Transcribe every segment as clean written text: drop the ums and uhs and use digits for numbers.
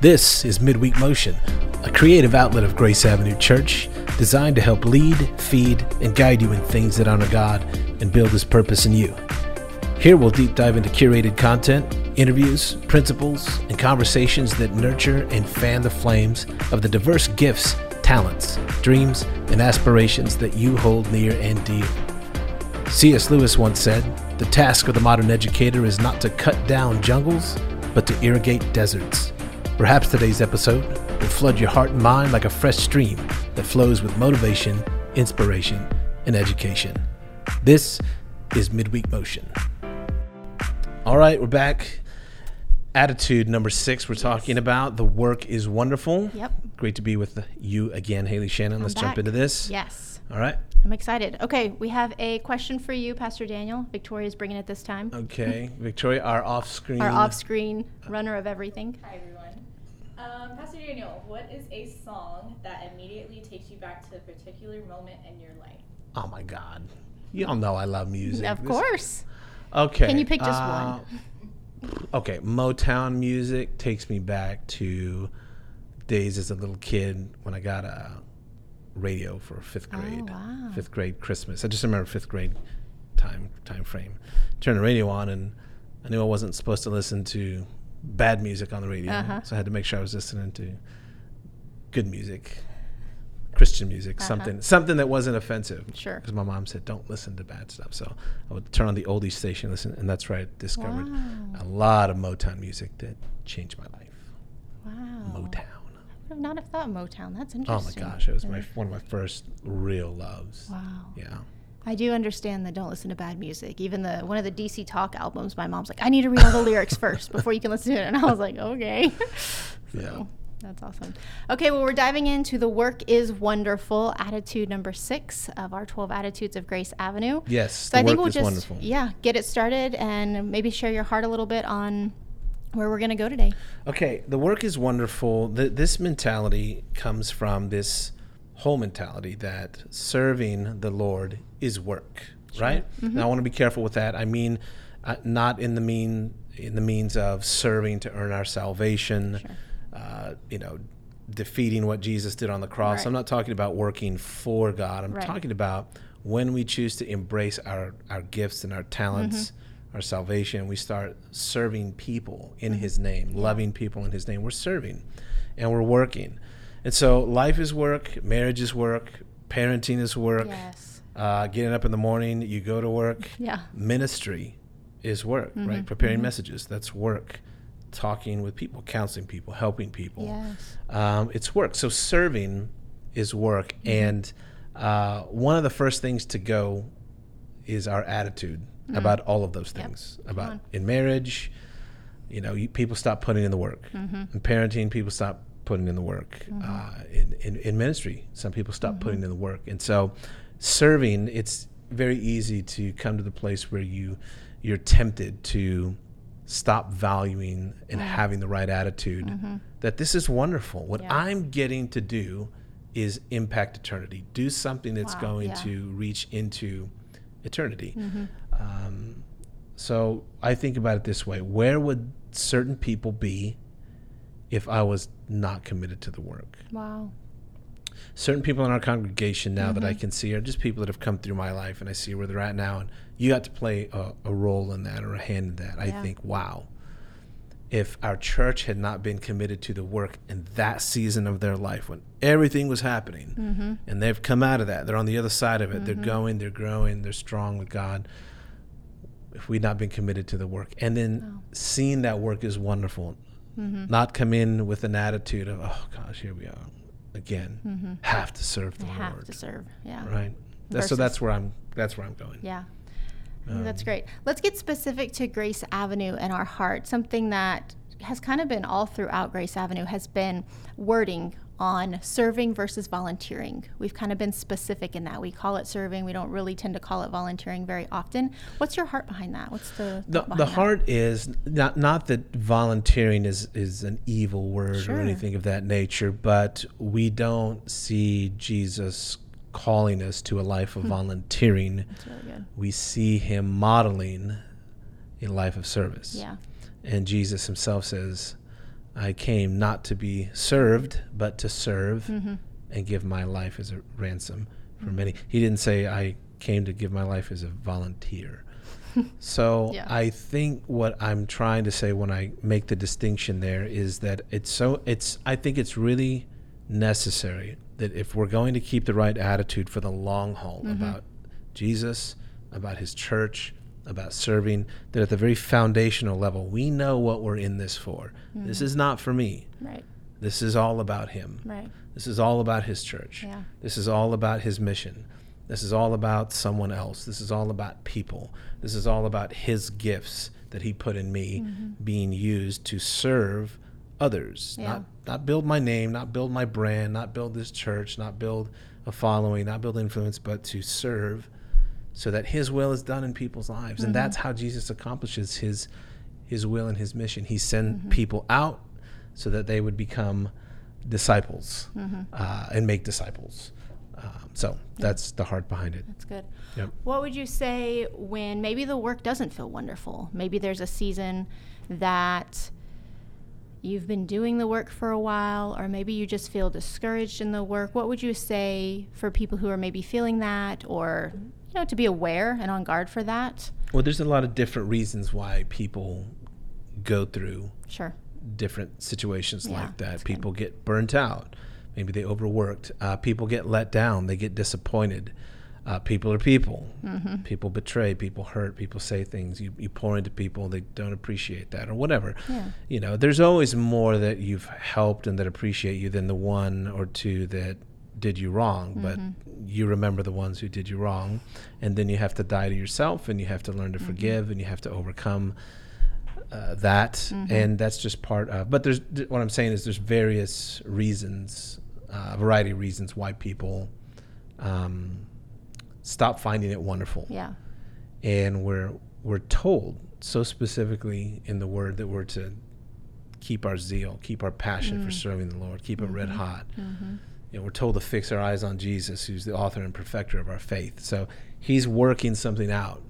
This is Midweek Motion, a creative outlet of Grace Avenue Church designed to help lead, feed, and guide you in things that honor God and build His purpose in you. Here we'll deep dive into curated content, interviews, principles, and conversations that nurture and fan the flames of the diverse gifts, talents, dreams, and aspirations that you hold near and dear. C.S. Lewis once said, "The task of the modern educator is not to cut down jungles, but to irrigate deserts." Perhaps today's episode will flood your heart and mind like a fresh stream that flows with motivation, inspiration, and education. This is Midweek Motion. All right, we're back. Attitude number 6, we're talking about the work is wonderful. Yep. Great to be with you again, Haley Shannon. Let's jump into this. Yes. All right. I'm excited. Okay, we have a question for you, Pastor Daniel. Victoria's bringing it this time. Okay. Victoria, our off-screen runner of everything. Hi, everyone. Pastor Daniel, what is a song that immediately takes you back to a particular moment in your life? Oh, my God. You all know I love music. Of course. Okay. Can you pick just one? Okay, Motown music takes me back to days as a little kid when I got a radio for fifth grade. Oh, wow. Fifth grade Christmas. I just remember fifth grade time frame. Turned the radio on and I knew I wasn't supposed to listen to bad music on the radio, so I had to make sure I was listening to good music, Christian music, something that wasn't offensive. Sure. Because my mom said, don't listen to bad stuff. So I would turn on the oldies station, listen, and that's where I discovered a lot of Motown music that changed my life. Wow. Motown. I would not have thought Motown. That's interesting. Oh, my gosh. It was one of my first real loves. Wow. Yeah. I do understand the don't listen to bad music. Even one of the DC Talk albums, my mom's like, I need to read all the lyrics first before you can listen to it. And I was like, okay. So. Yeah. That's awesome. Okay, well, we're diving into the work is wonderful, attitude number 6 of our 12 attitudes of Grace Avenue. Yes, so I think we'll just wonderful. Yeah, get it started and maybe share your heart a little bit on where we're going to go today. Okay, the work is wonderful. This mentality comes from this whole mentality that serving the Lord is work, sure. Right? Mm-hmm. Now I want to be careful with that. I mean, not in the means of serving to earn our salvation. Sure. Defeating what Jesus did on the cross. Right. I'm not talking about working for God. I'm talking about when we choose to embrace our gifts and our talents, our salvation, we start serving people in His name, loving people in His name. We're serving and we're working. And so life is work, marriage is work, parenting is work, getting up in the morning, you go to work. Yeah. Ministry is work, right? Preparing messages, that's work. Talking with people, counseling people, helping people. Yes. It's work. So serving is work. Mm-hmm. And one of the first things to go is our attitude about all of those things. Yep. About in marriage, people stop putting in the work. Mm-hmm. In parenting, people stop putting in the work. Mm-hmm. In ministry, some people stop putting in the work. And so serving, it's very easy to come to the place where you're tempted to stop valuing and having the right attitude that this is wonderful. What I'm getting to do is impact eternity. Do something that's going to reach into eternity. Mm-hmm. So I think about it this way. Where would certain people be if I was not committed to the work? Wow. Certain people in our congregation now that I can see are just people that have come through my life, and I see where they're at now, and you got to play a role in that or a hand in that. I think, wow, if our church had not been committed to the work in that season of their life when everything was happening, and they've come out of that, they're on the other side of it, they're going, they're growing, they're strong with God, if we'd not been committed to the work. And then seeing that work is wonderful. Mm-hmm. Not come in with an attitude of, oh, gosh, here we are. Again, have to serve the Lord. Have to serve, yeah. Right. So that's where I'm going. Yeah, that's great. Let's get specific to Grace Avenue and our heart. Something that has kind of been all throughout Grace Avenue has been wording on serving versus volunteering. We've kind of been specific in that. We call it serving. We don't really tend to call it volunteering very often. What's your heart behind that? What's the heart that? Is not that volunteering is an evil word or anything of that nature, but we don't see Jesus calling us to a life of volunteering. That's really good. We see Him modeling a life of service. Yeah. And Jesus Himself says, I came not to be served, but to serve and give my life as a ransom for many. He didn't say I came to give my life as a volunteer. So yeah. I think what I'm trying to say when I make the distinction there is that I think it's really necessary that if we're going to keep the right attitude for the long haul about Jesus, about his church, about serving, that at the very foundational level, we know what we're in this for. This is not for me. Right. This is all about him. Right. This is all about his church. Yeah. This is all about his mission. This is all about someone else. This is all about people. This is all about his gifts that he put in me being used to serve others. Yeah. Not build my name, not build my brand, not build this church, not build a following, not build influence, but to serve so that his will is done in people's lives. And that's how Jesus accomplishes his will and his mission. He sent people out so that they would become disciples and make disciples. So that's the heart behind it. That's good. Yep. What would you say when maybe the work doesn't feel wonderful? Maybe there's a season that you've been doing the work for a while, or maybe you just feel discouraged in the work. What would you say for people who are maybe feeling that, or, you know, to be aware and on guard for that? Well, there's a lot of different reasons why people go through different situations like that. People get burnt out. Maybe they overworked. People get let down. They get disappointed. People are people. People betray. People hurt. People say things. You pour into people. They don't appreciate that or whatever. Yeah. You know, there's always more that you've helped and that appreciate you than the one or two that did you wrong. But you remember the ones who did you wrong. And then you have to die to yourself, and you have to learn to forgive, and you have to overcome that. And that's just part of. But there's what I'm saying is there's various reasons. A variety of reasons why people stop finding it wonderful. Yeah. And we're told so specifically in the word that we're to keep our zeal, keep our passion for serving the Lord, keep it red hot. You know, we're told to fix our eyes on Jesus, who's the author and perfecter of our faith. So he's working something out,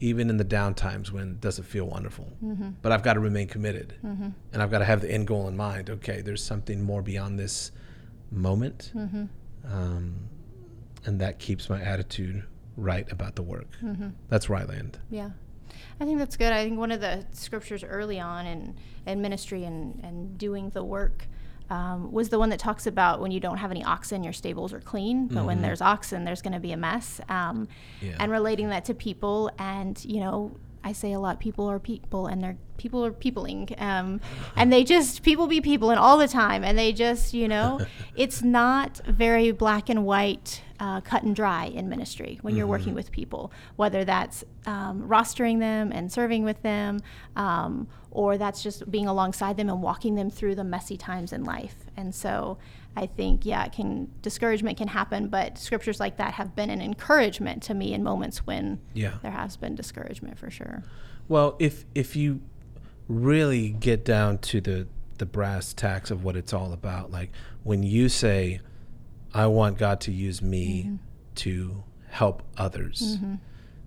even in the down times when it doesn't feel wonderful. But I've got to remain committed. And I've got to have the end goal in mind. Okay, there's something more beyond this moment, and that keeps my attitude right about the work. That's where I land. Yeah, I think that's good. I think one of the scriptures early on in ministry and doing the work was the one that talks about when you don't have any oxen, your stables are clean, but when there's oxen, there's going to be a mess. And relating that to people, and you know, I say a lot, people are people, and they're people are peopling, and they just, people be people and all the time, and they just, you know, it's not very black and white, cut and dry in ministry when you're working with people, whether that's rostering them and serving with them, or that's just being alongside them and walking them through the messy times in life. And so I think, yeah, it can, discouragement can happen, but scriptures like that have been an encouragement to me in moments when there has been discouragement, for sure. Well, if you really get down to the brass tacks of what it's all about, like when you say, I want God to use me to help others,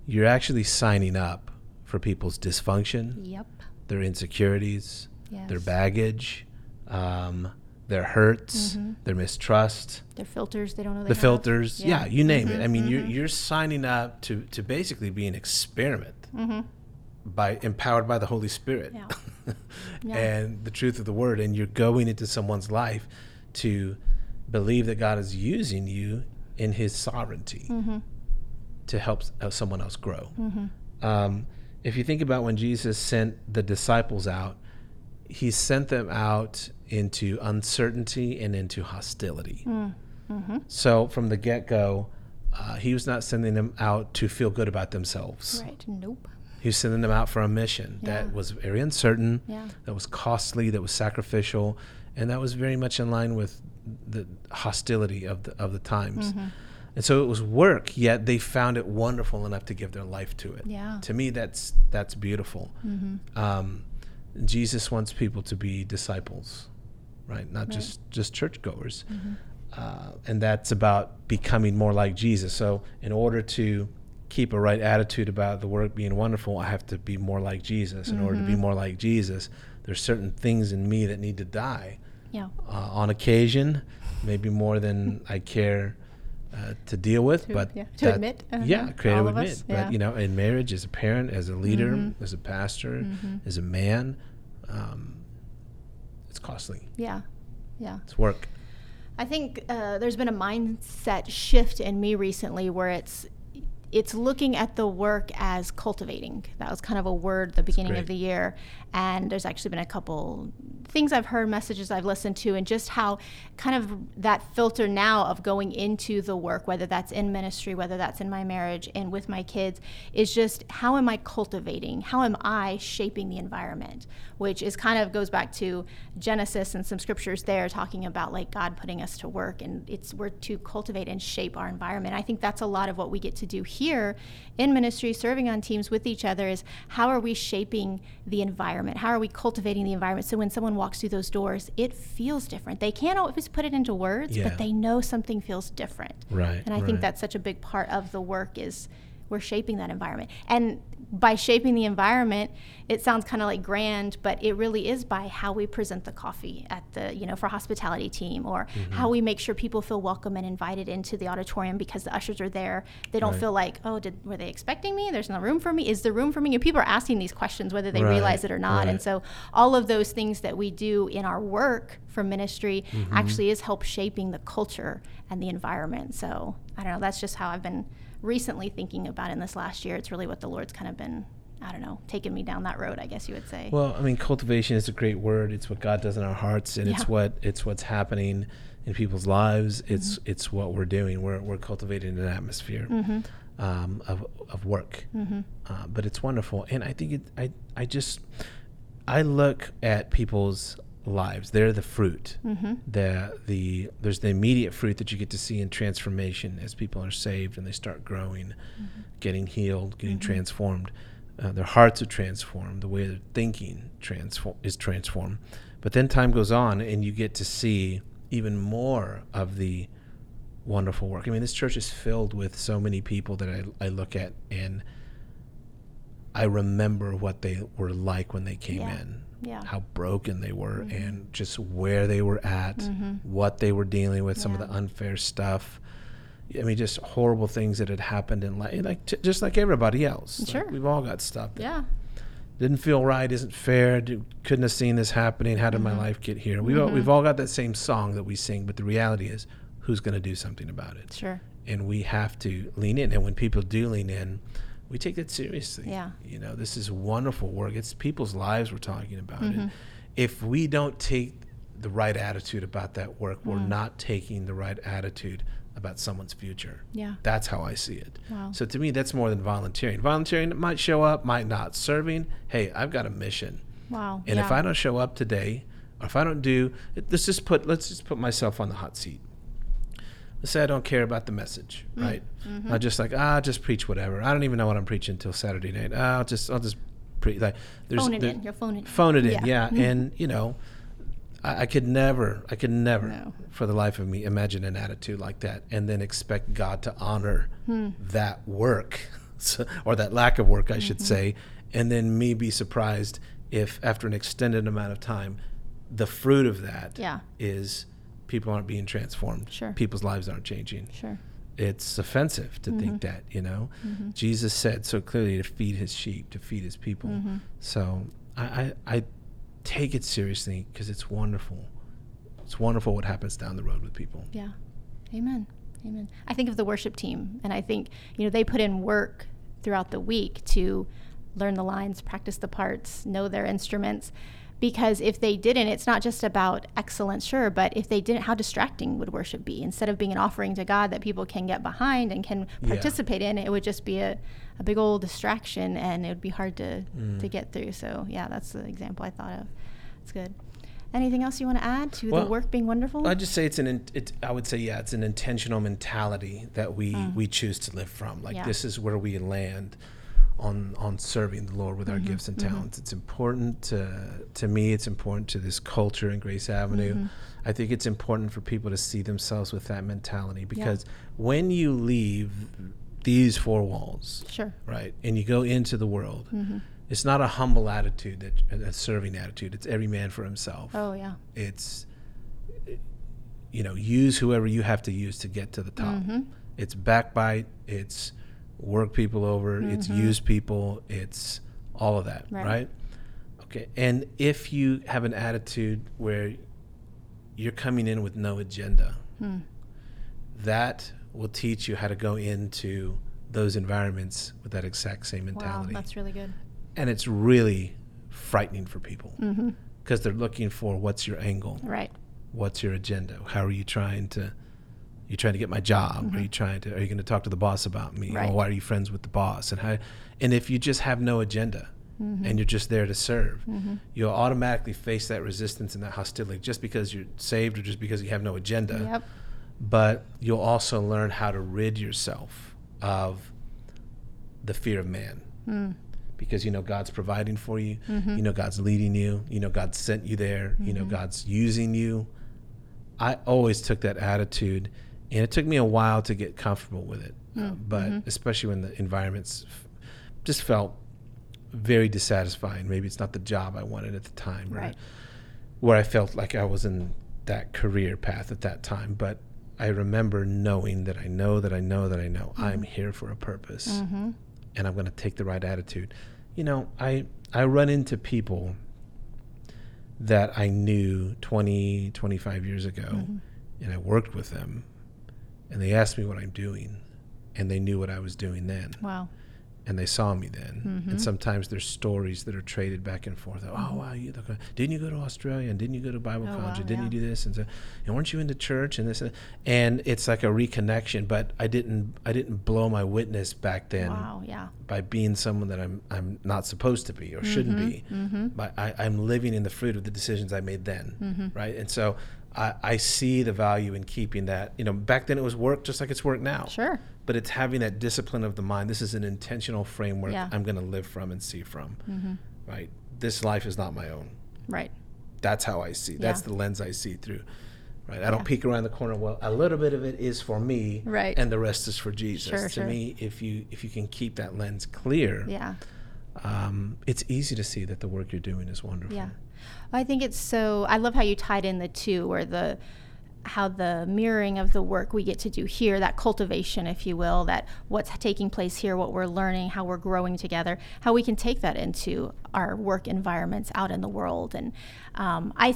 you're actually signing up for people's dysfunction, their insecurities, their baggage, their hurts, their mistrust, their filters they don't know they have. Yeah, you name it. I mean, you're signing up to basically be an experiment by empowered by the Holy Spirit and the truth of the word, and you're going into someone's life to believe that God is using you in his sovereignty to help someone else grow. If you think about when Jesus sent the disciples out, he sent them out into uncertainty and into hostility. So from the get-go, he was not sending them out to feel good about themselves. Right, nope. He was sending them out for a mission that was very uncertain, that was costly, that was sacrificial, and that was very much in line with the hostility of the times. And so it was work, yet they found it wonderful enough to give their life to it. Yeah. To me, that's beautiful. Jesus wants people to be disciples, right? Not just churchgoers. And that's about becoming more like Jesus. So in order to keep a right attitude about the work being wonderful, I have to be more like Jesus. In order to be more like Jesus, there's certain things in me that need to die. Yeah. On occasion, maybe more than I care to deal with, to admit. Uh-huh. Yeah, creative admit. Us, yeah. But you know, in marriage, as a parent, as a leader, mm-hmm. as a pastor, mm-hmm. as a man, it's costly. Yeah, yeah. It's work. I think there's been a mindset shift in me recently where it's looking at the work as cultivating. That was kind of a word at the beginning of the year. And there's actually been a couple things I've heard, messages I've listened to, and just how kind of that filter now of going into the work, whether that's in ministry, whether that's in my marriage and with my kids, is just how am I cultivating? How am I shaping the environment? Which is kind of goes back to Genesis and some scriptures there talking about like God putting us to work, and we're to cultivate and shape our environment. I think that's a lot of what we get to do here in ministry, serving on teams with each other, is how are we shaping the environment? How are we cultivating the environment? So when someone walks through those doors, it feels different. They can't always put it into words, but they know something feels different. Right. And I think that's such a big part of the work is we're shaping that environment. And by shaping the environment, it sounds kind of like grand, but it really is by how we present the coffee at the, for hospitality team, or mm-hmm. how we make sure people feel welcome and invited into the auditorium because the ushers are there. They don't feel like, were they expecting me? There's no room for me. Is there room for me? And people are asking these questions whether they realize it or not. And so all of those things that we do in our work for ministry mm-hmm. actually is help shaping the culture and the environment. So I don't know, that's just how I've been recently thinking about in this last year. It's really what the Lord's kind of been, taking me down that road, I guess you would say. Well, I mean, cultivation is a great word. It's what God does in our hearts, and it's what's happening in people's lives. Mm-hmm. It's what we're doing. We're cultivating an atmosphere mm-hmm. of work, mm-hmm. But it's wonderful. And I think I look at people's lives. They're the fruit. Mm-hmm. There's the immediate fruit that you get to see in transformation as people are saved and they start growing, mm-hmm. getting healed, getting mm-hmm. transformed. Their hearts are transformed. The way they're thinking is transformed. But then time goes on, and you get to see even more of the wonderful work. I mean, this church is filled with so many people that I look at, and I remember what they were like when they came in. Yeah. How broken they were mm-hmm. and just where they were at, mm-hmm. what they were dealing with, some of the unfair stuff. I mean, just horrible things that had happened in life, just like everybody else. Sure. Like, we've all got stuff that didn't feel right, isn't fair, couldn't have seen this happening, how did mm-hmm. my life get here? We've all got that same song that we sing, but the reality is, who's going to do something about it? Sure. And we have to lean in. And when people do lean in, we take that seriously. Yeah. This is wonderful work. It's people's lives we're talking about. Mm-hmm. And if we don't take the right attitude about that work, we're not taking the right attitude about someone's future. Yeah. That's how I see it. Wow. So to me, that's more than volunteering. Volunteering might show up, might not. Serving, hey, I've got a mission. Wow. And if I don't show up today, or if I don't do, let's just put myself on the hot seat. Let's say I don't care about the message, right? Mm-hmm. I just just preach whatever. I don't even know what I'm preaching until Saturday night. I'll just preach. Like, phone it in. Phone it in, yeah. Mm-hmm. And I could never, for the life of me, imagine an attitude like that, and then expect God to honor that work, or that lack of work, I should say, and then me be surprised if after an extended amount of time, the fruit of that is. People aren't being transformed. Sure. People's lives aren't changing. Sure. It's offensive to think that, Mm-hmm. Jesus said so clearly to feed his sheep, to feed his people. Mm-hmm. So I take it seriously because it's wonderful. It's wonderful what happens down the road with people. Yeah. Amen. I think of the worship team, and I think, they put in work throughout the week to learn the lines, practice the parts, know their instruments. Because if they didn't, it's not just about excellence, sure, but if they didn't, how distracting would worship be? Instead of being an offering to God that people can get behind and can participate in, it would just be a big old distraction, and it would be hard to get through. So that's the example I thought of. It's good. Anything else you want to add to the work being wonderful? I'd just say it's an intentional mentality that we choose to live from. Like this is where we land. On serving the Lord with our gifts and talents. It's important to me. It's important to this culture in Grace Avenue. Mm-hmm. I think it's important for people to see themselves with that mentality, because when you leave these four walls, and you go into the world, It's not a humble attitude, that a serving attitude. It's every man for himself. Oh, yeah. It's, you know, use whoever you have to use to get to the top. Mm-hmm. It's backbite. It's work people over. Mm-hmm. It's use people. It's all of that, right? Okay. And if you have an attitude where you're coming in with no agenda, that will teach you how to go into those environments with that exact same mentality. Wow, that's really good. And it's really frightening for people because they're looking for, what's your angle? Right. What's your agenda? How are you trying to? You trying to get my job? Are you trying to? Are you going to talk to the boss about me? Right. Or why are you friends with the boss? And how? And if you just have no agenda, and you're just there to serve, you'll automatically face that resistance and that hostility just because you're saved or just because you have no agenda. Yep. But you'll also learn how to rid yourself of the fear of man, because you know God's providing for you. You know God's leading you. You know God sent you there. You know God's using you. I always took that attitude. And it took me a while to get comfortable with it, but especially when the environments just felt very dissatisfying. Maybe it's not the job I wanted at the time, right? Where I felt like I was in that career path at that time. But I remember knowing that I know I'm here for a purpose, and I'm going to take the right attitude. You know, I run into people that I knew 20, 25 years ago, and I worked with them. And they asked me what I'm doing, and they knew what I was doing then. Wow. And they saw me then. And sometimes there's stories that are traded back and forth. Oh, wow, you look, didn't you go to Australia? And didn't you go to Bible college? And didn't you do this? And so, and weren't you into church? And this, and it's like a reconnection. But I didn't blow my witness back then. Wow, yeah. By being someone that I'm not supposed to be or shouldn't be. But I'm living in the fruit of the decisions I made then, right? And so I see the value in keeping that. You know, back then it was work just like it's work now. Sure. But it's having that discipline of the mind. This is an intentional framework I'm going to live from and see from, right? This life is not my own. Right. That's how I see. That's the lens I see through, right? I don't peek around the corner. Well, a little bit of it is for me, right? And the rest is for Jesus. Sure, to me, if you can keep that lens clear, it's easy to see that the work you're doing is wonderful. Yeah. I think it's so, I love how you tied in the two, or how the mirroring of the work we get to do here, that cultivation, if you will, that what's taking place here, what we're learning, how we're growing together, how we can take that into our work environments out in the world. And I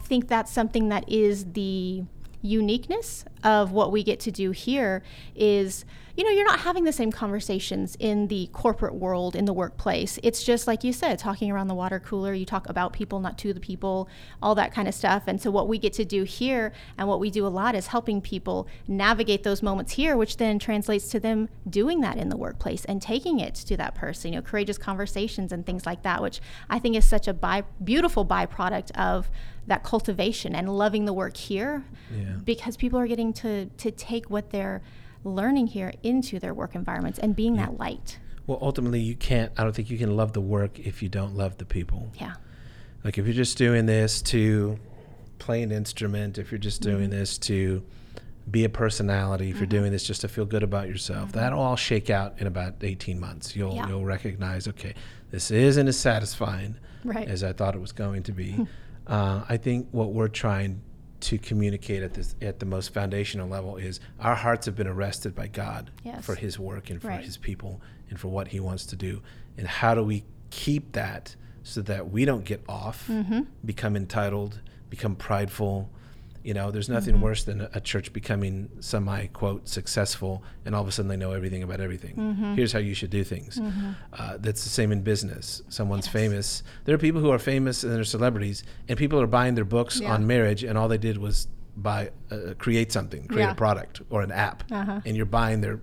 think that's something that is the uniqueness of what we get to do here is, you know, you're not having the same conversations in the corporate world, in the workplace. It's just like you said, talking around the water cooler. You talk about people, not to the people, all that kind of stuff. And so what we get to do here and what we do a lot is helping people navigate those moments here, which then translates to them doing that in the workplace and taking it to that person, you know, courageous conversations and things like that, which I think is such a beautiful byproduct of that cultivation and loving the work here, because people are getting to take what they're learning here into their work environments and being that light. Well, ultimately I don't think you can love the work if you don't love the people. Yeah. Like if you're just doing this to play an instrument, if you're just doing this to be a personality, if you're doing this just to feel good about yourself, that'll all shake out in about 18 months. You'll recognize, okay, this isn't as satisfying as I thought it was going to be. I think what we're trying to communicate at the most foundational level is our hearts have been arrested by God for his work and for his people and for what he wants to do. And how do we keep that so that we don't get off, become entitled, become prideful? You know, there's nothing worse than a church becoming quote, successful, and all of a sudden they know everything about everything. Here's how you should do things. That's the same in business. Someone's famous. There are people who are famous and they're celebrities, and people are buying their books on marriage, and all they did was create a product or an app, and you're buying their...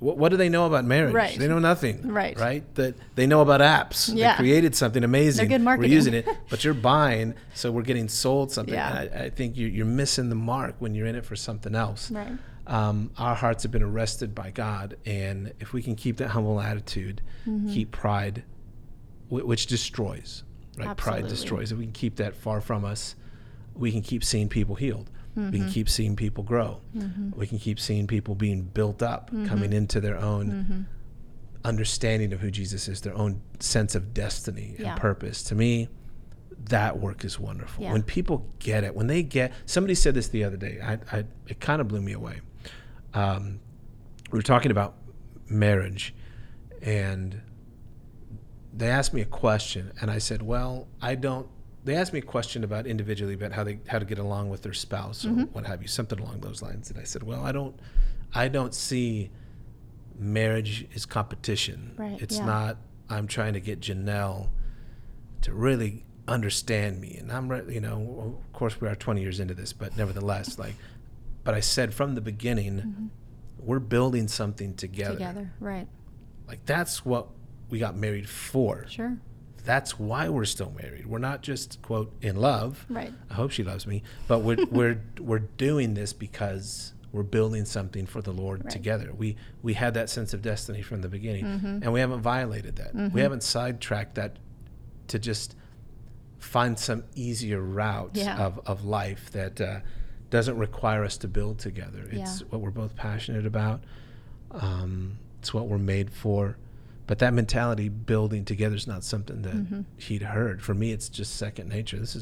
What do they know about marriage? Right. They know nothing. Right? That they know about apps. Yeah. They created something amazing. They're good marketing. We're using it, but you're buying, so we're getting sold something. Yeah. And I think you're missing the mark when you're in it for something else. Right. Our hearts have been arrested by God, and if we can keep that humble attitude, keep pride, which destroys. Right? Absolutely. Pride destroys. If we can keep that far from us, we can keep seeing people healed. We can keep seeing people grow. We can keep seeing people being built up, coming into their own understanding of who Jesus is, their own sense of destiny and purpose. To me, that work is wonderful. Yeah. When people get it, when they get, somebody said this the other day, it kind of blew me away. We were talking about marriage, and they asked me a question, and I said, well, they asked me a question about individually about how to get along with their spouse or what have you, something along those lines. And I said, well, I don't see marriage as competition. Right. It's not, I'm trying to get Janelle to really understand me. And I'm, of course we are 20 years into this, but nevertheless, but I said from the beginning, we're building something together. Right. That's what we got married for. Sure. That's why we're still married. We're not just, quote, in love. Right. I hope she loves me. But we're doing this because we're building something for the Lord together. We had that sense of destiny from the beginning, and we haven't violated that. We haven't sidetracked that to just find some easier route of life that doesn't require us to build together. It's what we're both passionate about. It's what we're made for. But that mentality, building together, is not something that he'd heard. For me, it's just second nature. This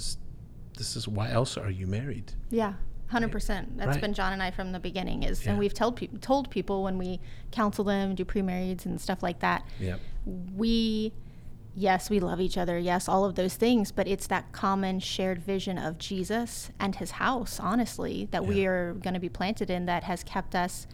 is why else are you married? Yeah, 100%. That's been John and I from the beginning. And we've told people when we counsel them, do pre-marrieds and stuff like that. Yeah. Yes, we love each other. Yes, all of those things. But it's that common shared vision of Jesus and his house, honestly, that we are going to be planted in that has kept us.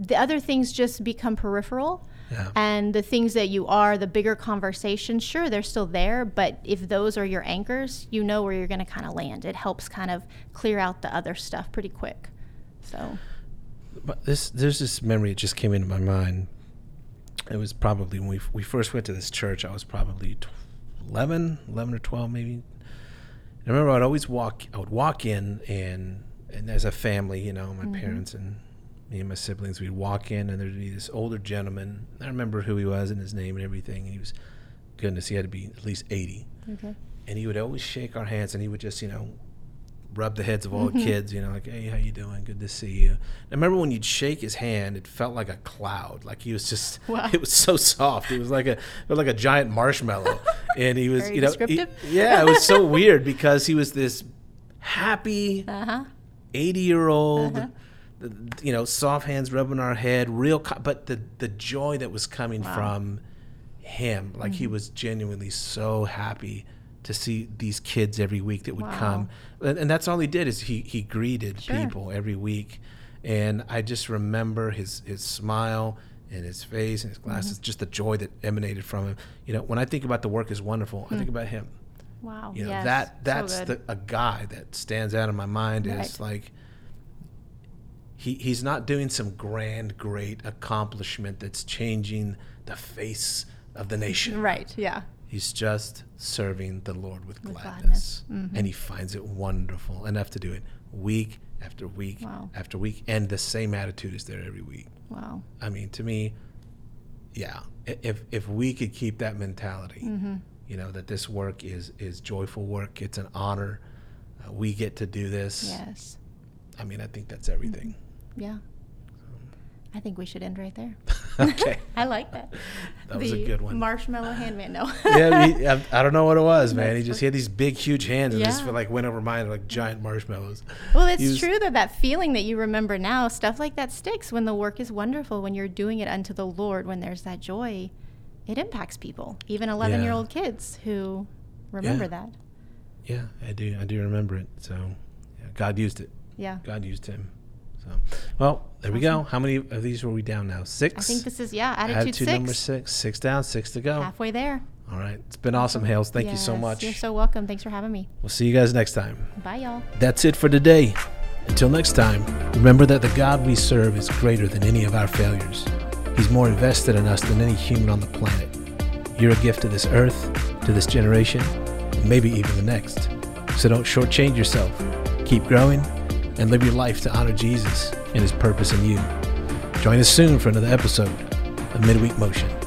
The other things just become peripheral. Yeah. And the things that you are, the bigger conversations, sure, they're still there. But if those are your anchors, you know where you're going to kind of land. It helps kind of clear out the other stuff pretty quick. So, but there's this memory that just came into my mind. It was probably when we first went to this church, I was probably 11 or 12 maybe. And I remember I would walk in, and as a family, my parents and me and my siblings, we'd walk in, and there'd be this older gentleman. I remember who he was and his name and everything. And he was, goodness, he had to be at least 80. Okay. And he would always shake our hands, and he would just, rub the heads of all the kids, hey, how you doing? Good to see you. And I remember when you'd shake his hand, it felt like a cloud. Like he was just, it was so soft. It was like a giant marshmallow. And he was, descriptive. It was so weird because he was this happy 80-year-old, soft hands rubbing our head, but the joy that was coming from him, he was genuinely so happy to see these kids every week that would come. And that's all he did is he greeted people every week. And I just remember his smile and his face and his glasses, just the joy that emanated from him. When I think about the work is wonderful, I think about him. Wow. Yes. That's so a guy that stands out in my mind is He's not doing some grand, great accomplishment that's changing the face of the nation. Right, yeah. He's just serving the Lord with gladness. And he finds it wonderful enough to do it week after week after week. And the same attitude is there every week. Wow. I mean, to me, if we could keep that mentality, that this work is joyful work, it's an honor, we get to do this. Yes. I mean, I think that's everything. Yeah. I think we should end right there. Okay. I like that. That was a good one. Marshmallow handman, no. I don't know what it was, man. He just had these big, huge hands and just went over mine like giant marshmallows. Well, it's true that feeling that you remember now, stuff like that sticks when the work is wonderful, when you're doing it unto the Lord, when there's that joy, it impacts people, even 11-year-old kids who remember that. Yeah, I do remember it. So God used it. Yeah. God used him. So, there we go. How many of these were we down now? 6? I think this is, attitude 6. Attitude number 6. 6 down, 6 to go. Halfway there. All right. It's been awesome, Hales. Thank you so much. You're so welcome. Thanks for having me. We'll see you guys next time. Bye, y'all. That's it for today. Until next time, remember that the God we serve is greater than any of our failures. He's more invested in us than any human on the planet. You're a gift to this earth, to this generation, and maybe even the next. So don't shortchange yourself. Keep growing and live your life to honor Jesus and his purpose in you. Join us soon for another episode of Midweek Motion.